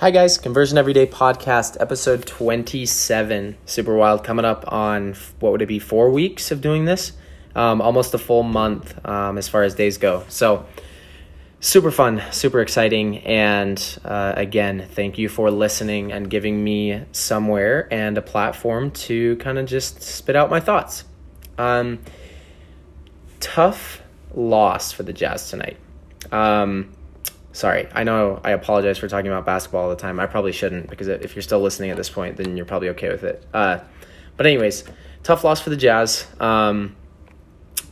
Hi guys, Conversion Everyday Podcast, episode 27. Super wild, coming up on, what would it be, 4 weeks of doing this? Almost a full month as far as days go. So super fun, super exciting, and again, thank you for listening and giving me somewhere and a platform to kind of just spit out my thoughts. Tough loss for the Jazz tonight. Sorry, I know I apologize for talking about basketball all the time. I probably shouldn't, because if you're still listening at this point, then you're probably okay with it. But anyways, tough loss for the Jazz. And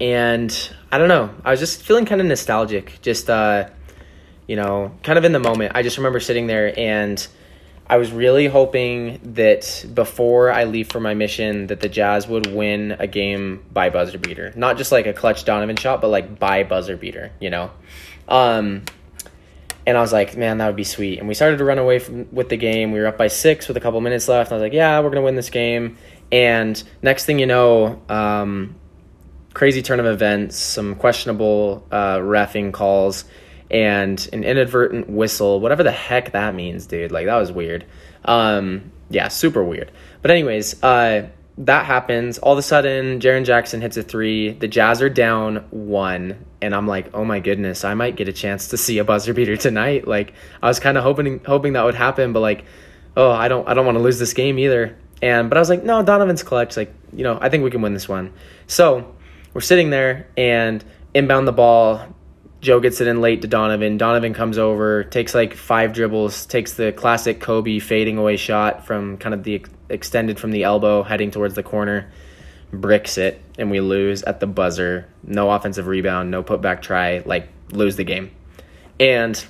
I don't know, I was just feeling kind of nostalgic, just, kind of in the moment. I just remember sitting there, and I was really hoping that before I leave for my mission that the Jazz would win a game by buzzer beater. Not just like a clutch Donovan shot, but like by buzzer beater, you know? And I was like, man, that would be sweet. And we started to run away with the game. We were up by 6 with a couple minutes left. And I was like, yeah, we're going to win this game. And next thing you know, crazy turn of events, some questionable reffing calls, and an inadvertent whistle, whatever the heck that means, dude. Like, that was weird. Yeah, super weird. But anyways, that happens. All of a sudden, Jaren Jackson hits a 3. The Jazz are down 1. And I'm like, oh my goodness, I might get a chance to see a buzzer beater tonight. Like, I was kind of hoping that would happen, but like, oh, I don't want to lose this game either. But I was like, no, Donovan's clutch. Like, I think we can win this one. So we're sitting there and inbound the ball. Joe gets it in late to Donovan. Donovan comes over, takes like 5 dribbles, takes the classic Kobe fading away shot from kind of the extended from the elbow, heading towards the corner, bricks it, and we lose at the buzzer. No offensive rebound, no putback try, like lose the game. And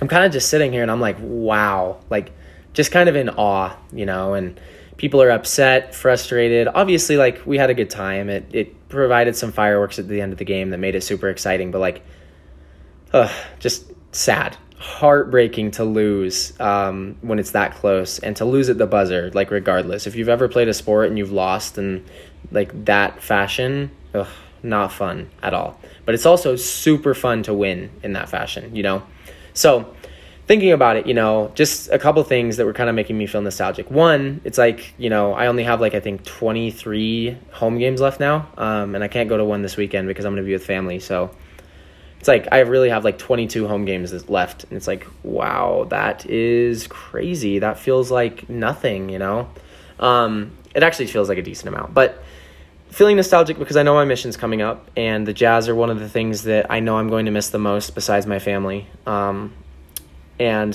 I'm kind of just sitting here and I'm like, wow, like just kind of in awe, and people are upset, frustrated. Obviously, like, we had a good time. It provided some fireworks at the end of the game that made it super exciting, but like, just sad, heartbreaking to lose when it's that close, and to lose at the buzzer, like regardless. If you've ever played a sport and you've lost in like that fashion, not fun at all. But it's also super fun to win in that fashion, So thinking about it, just a couple things that were kind of making me feel nostalgic. One, it's like, I only have like, I think 23 home games left now, and I can't go to one this weekend because I'm going to be with family, so it's like I really have like 22 home games left, and it's like, wow, that is crazy. That feels like nothing, It actually feels like a decent amount, but feeling nostalgic because I know my mission's coming up, and the Jazz are one of the things that I know I'm going to miss the most besides my family. And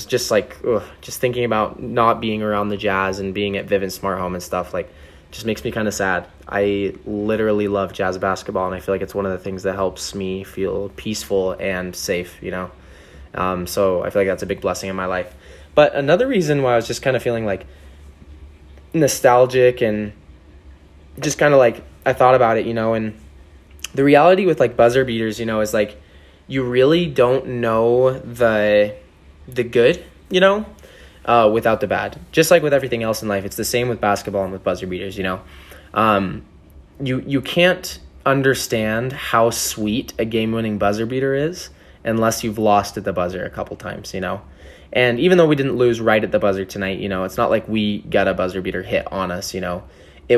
just like, just thinking about not being around the Jazz and being at Vivint Smart Home and stuff, like, just makes me kind of sad. I literally love Jazz basketball, and I feel like it's one of the things that helps me feel peaceful and safe, So I feel like that's a big blessing in my life. But another reason why I was just kind of feeling like nostalgic, and just kind of like I thought about it, and the reality with like buzzer beaters, is like you really don't know the good, without the bad. Just like with everything else in life, it's the same with basketball and with buzzer beaters, You can't understand how sweet a game-winning buzzer beater is unless you've lost at the buzzer a couple times, And even though we didn't lose right at the buzzer tonight, it's not like we got a buzzer beater hit on us, It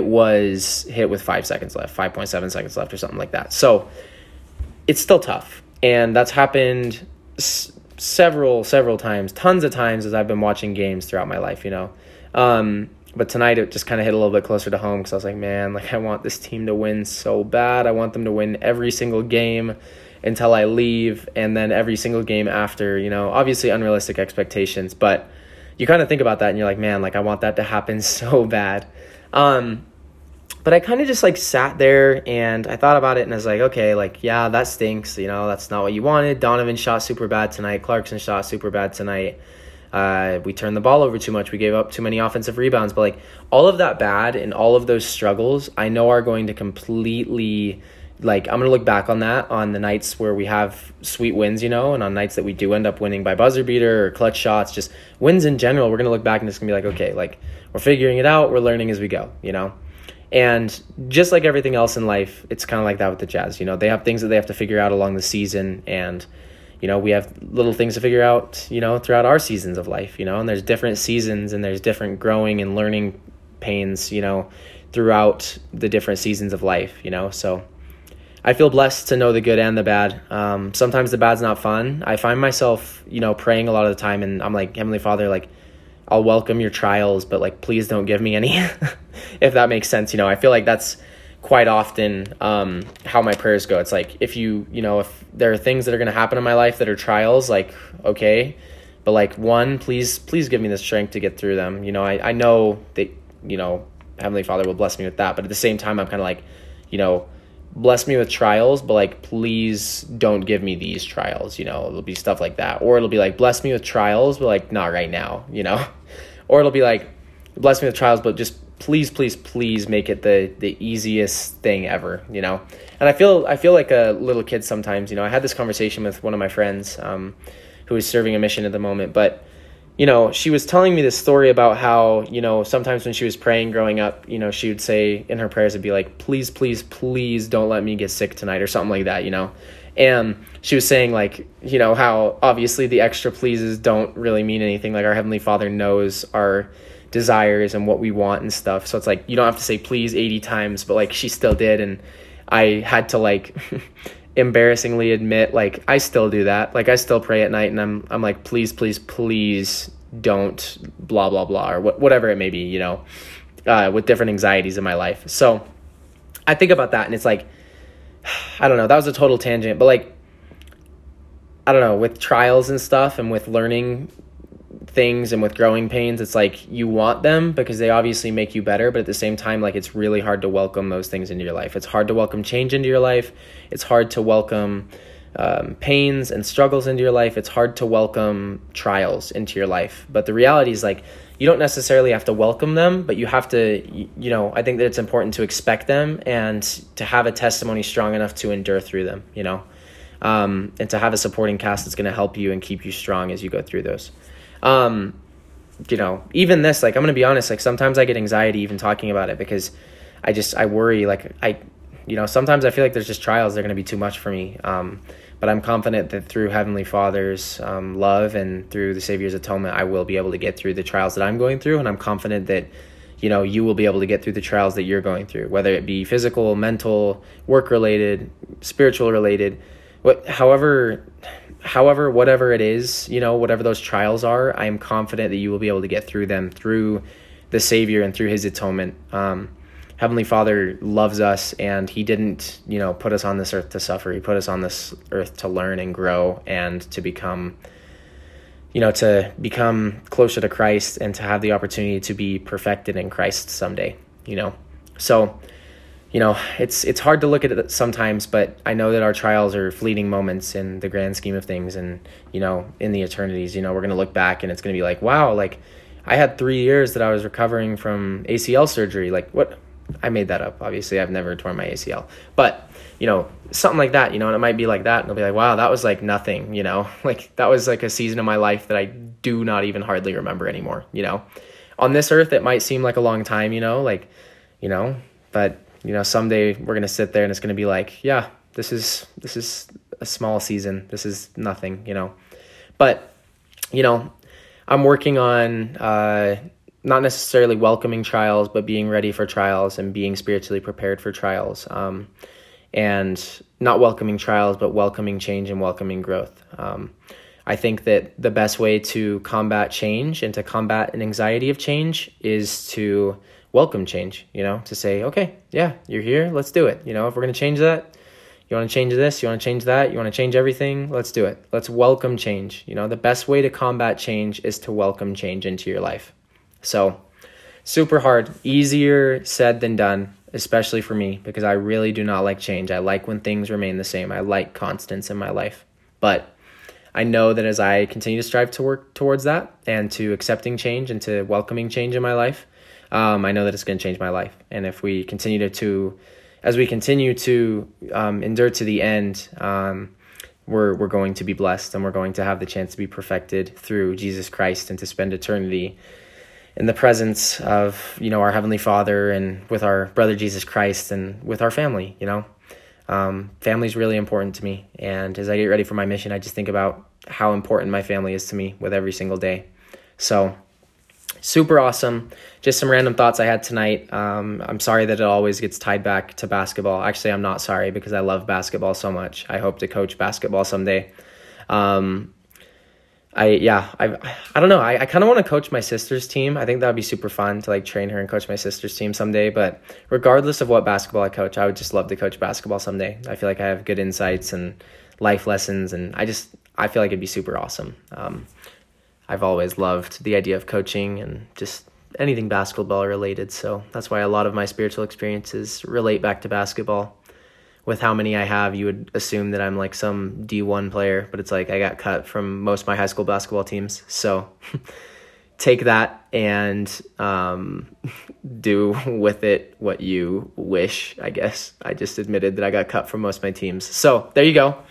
was hit with 5 seconds left, 5.7 seconds left or something like that. So it's still tough. And that's happened several times, tons of times as I've been watching games throughout my life, But tonight it just kind of hit a little bit closer to home, because I was like, man, like I want this team to win so bad. I want them to win every single game until I leave, and then every single game after, obviously unrealistic expectations. But you kind of think about that and you're like, man, like I want that to happen so bad. But I kind of just like sat there and I thought about it, and I was like, okay, like, yeah, that stinks. That's not what you wanted. Donovan shot super bad tonight. Clarkson shot super bad tonight. We turned the ball over too much. We gave up too many offensive rebounds. But like all of that bad and all of those struggles, I know are going to completely, like, I'm going to look back on that on the nights where we have sweet wins, and on nights that we do end up winning by buzzer beater or clutch shots, just wins in general. We're going to look back and it's going to be like, okay, like we're figuring it out. We're learning as we go, And just like everything else in life, it's kind of like that with the Jazz. They have things that they have to figure out along the season, and you know, we have little things to figure out, you know, throughout our seasons of life, you know, and there's different seasons and there's different growing and learning pains, you know, throughout the different seasons of life, you know. So I feel blessed to know the good and the bad. Sometimes the bad's not fun. I find myself, you know, praying a lot of the time, and I'm like, Heavenly Father, like, I'll welcome your trials, but like, please don't give me any, if that makes sense. You know, I feel like that's quite often how my prayers go. It's like, if if there are things that are going to happen in my life that are trials, like, okay, but like, one, please give me the strength to get through them. You know, I know that, you know, Heavenly Father will bless me with that. But at the same time, I'm kind of like, you know, bless me with trials, but like, please don't give me these trials, you know. It'll be stuff like that. Or it'll be like, bless me with trials, but like, not right now, you know. Or it'll be like, bless me with trials, but just please make it the easiest thing ever, you know. And I feel like a little kid sometimes, you know. I had this conversation with one of my friends who is serving a mission at the moment, but you know, she was telling me this story about how, you know, sometimes when she was praying growing up, you know, she would say in her prayers, it'd be like, please don't let me get sick tonight, or something like that, you know. And she was saying, like, you know, how obviously the extra pleases don't really mean anything. Like, our Heavenly Father knows our desires and what we want and stuff. So it's like, you don't have to say please 80 times, but like, she still did. And I had to, like, embarrassingly admit, like, I still do that. Like, I still pray at night and I'm like, please don't blah blah blah, or whatever it may be, you know, with different anxieties in my life. So I think about that, and it's like, I don't know, that was a total tangent, but like, I don't know, with trials and stuff, and with learning things, and with growing pains, it's like, you want them because they obviously make you better, but at the same time, like, it's really hard to welcome those things into your life. It's hard to welcome change into your life. It's hard to welcome pains and struggles into your life. It's hard to welcome trials into your life. But the reality is, like, you don't necessarily have to welcome them, but you have to, you know, I think that it's important to expect them and to have a testimony strong enough to endure through them, you know, and to have a supporting cast that's going to help you and keep you strong as you go through those. You know, even this, like, I'm going to be honest, like, sometimes I get anxiety even talking about it, because I worry, like, you know, sometimes I feel like there's just trials that are going to be too much for me. But I'm confident that through Heavenly Father's love and through the Savior's atonement, I will be able to get through the trials that I'm going through. And I'm confident that, you know, you will be able to get through the trials that you're going through, whether it be physical, mental, work-related, spiritual-related, however, whatever it is, you know, whatever those trials are, I am confident that you will be able to get through them through the Savior and through his atonement. Heavenly Father loves us, and he didn't, you know, put us on this earth to suffer. He put us on this earth to learn and grow and to become, you know, to become closer to Christ and to have the opportunity to be perfected in Christ someday, you know. So, you know, it's hard to look at it sometimes, but I know that our trials are fleeting moments in the grand scheme of things, and, you know, in the eternities, you know, we're going to look back and it's going to be like, wow, like, I had 3 years that I was recovering from ACL surgery. Like, what? I made that up. Obviously, I've never torn my ACL, but, you know, something like that, you know. And it might be like that, and I'll be like, wow, that was like nothing, you know, like, that was like a season of my life that I do not even hardly remember anymore, you know. On this earth, it might seem like a long time, you know, like, you know, but, you know, someday we're going to sit there and it's going to be like, yeah, this is a small season. This is nothing, you know. But, you know, I'm working on not necessarily welcoming trials, but being ready for trials and being spiritually prepared for trials, and not welcoming trials, but welcoming change and welcoming growth. I think that the best way to combat change and to combat an anxiety of change is to welcome change, you know, to say, okay, yeah, you're here, let's do it. You know, if we're going to change that, you want to change this, you want to change that, you want to change everything, let's do it. Let's welcome change. You know, the best way to combat change is to welcome change into your life. So super hard, easier said than done, especially for me, because I really do not like change. I like when things remain the same. I like constants in my life. But I know that as I continue to strive to work towards that and to accepting change and to welcoming change in my life, I know that it's going to change my life. And if we continue to endure to the end, we're going to be blessed, and we're going to have the chance to be perfected through Jesus Christ and to spend eternity in the presence of, you know, our Heavenly Father and with our brother Jesus Christ and with our family, you know. Family's really important to me. And as I get ready for my mission, I just think about how important my family is to me with every single day. So super awesome. Just some random thoughts I had tonight. I'm sorry that it always gets tied back to basketball. Actually, I'm not sorry because I love basketball so much. I hope to coach basketball someday. I don't know. I kind of want to coach my sister's team. I think that would be super fun to like train her and coach my sister's team someday. But regardless of what basketball I coach, I would just love to coach basketball someday. I feel like I have good insights and life lessons, and I feel like it'd be super awesome. I've always loved the idea of coaching and just anything basketball related. So that's why a lot of my spiritual experiences relate back to basketball. With how many I have, you would assume that I'm like some D1 player, but it's like I got cut from most of my high school basketball teams. So take that and do with it what you wish, I guess. I just admitted that I got cut from most of my teams. So there you go.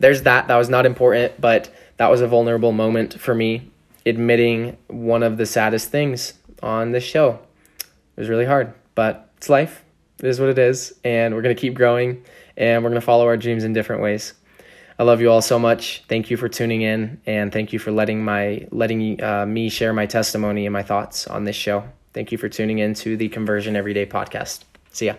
There's that. That was not important, but that was a vulnerable moment for me, admitting one of the saddest things on this show. It was really hard, but it's life. It is what it is, and we're going to keep growing, and we're going to follow our dreams in different ways. I love you all so much. Thank you for tuning in, and thank you for letting me share my testimony and my thoughts on this show. Thank you for tuning in to the Conversion Everyday Podcast. See ya.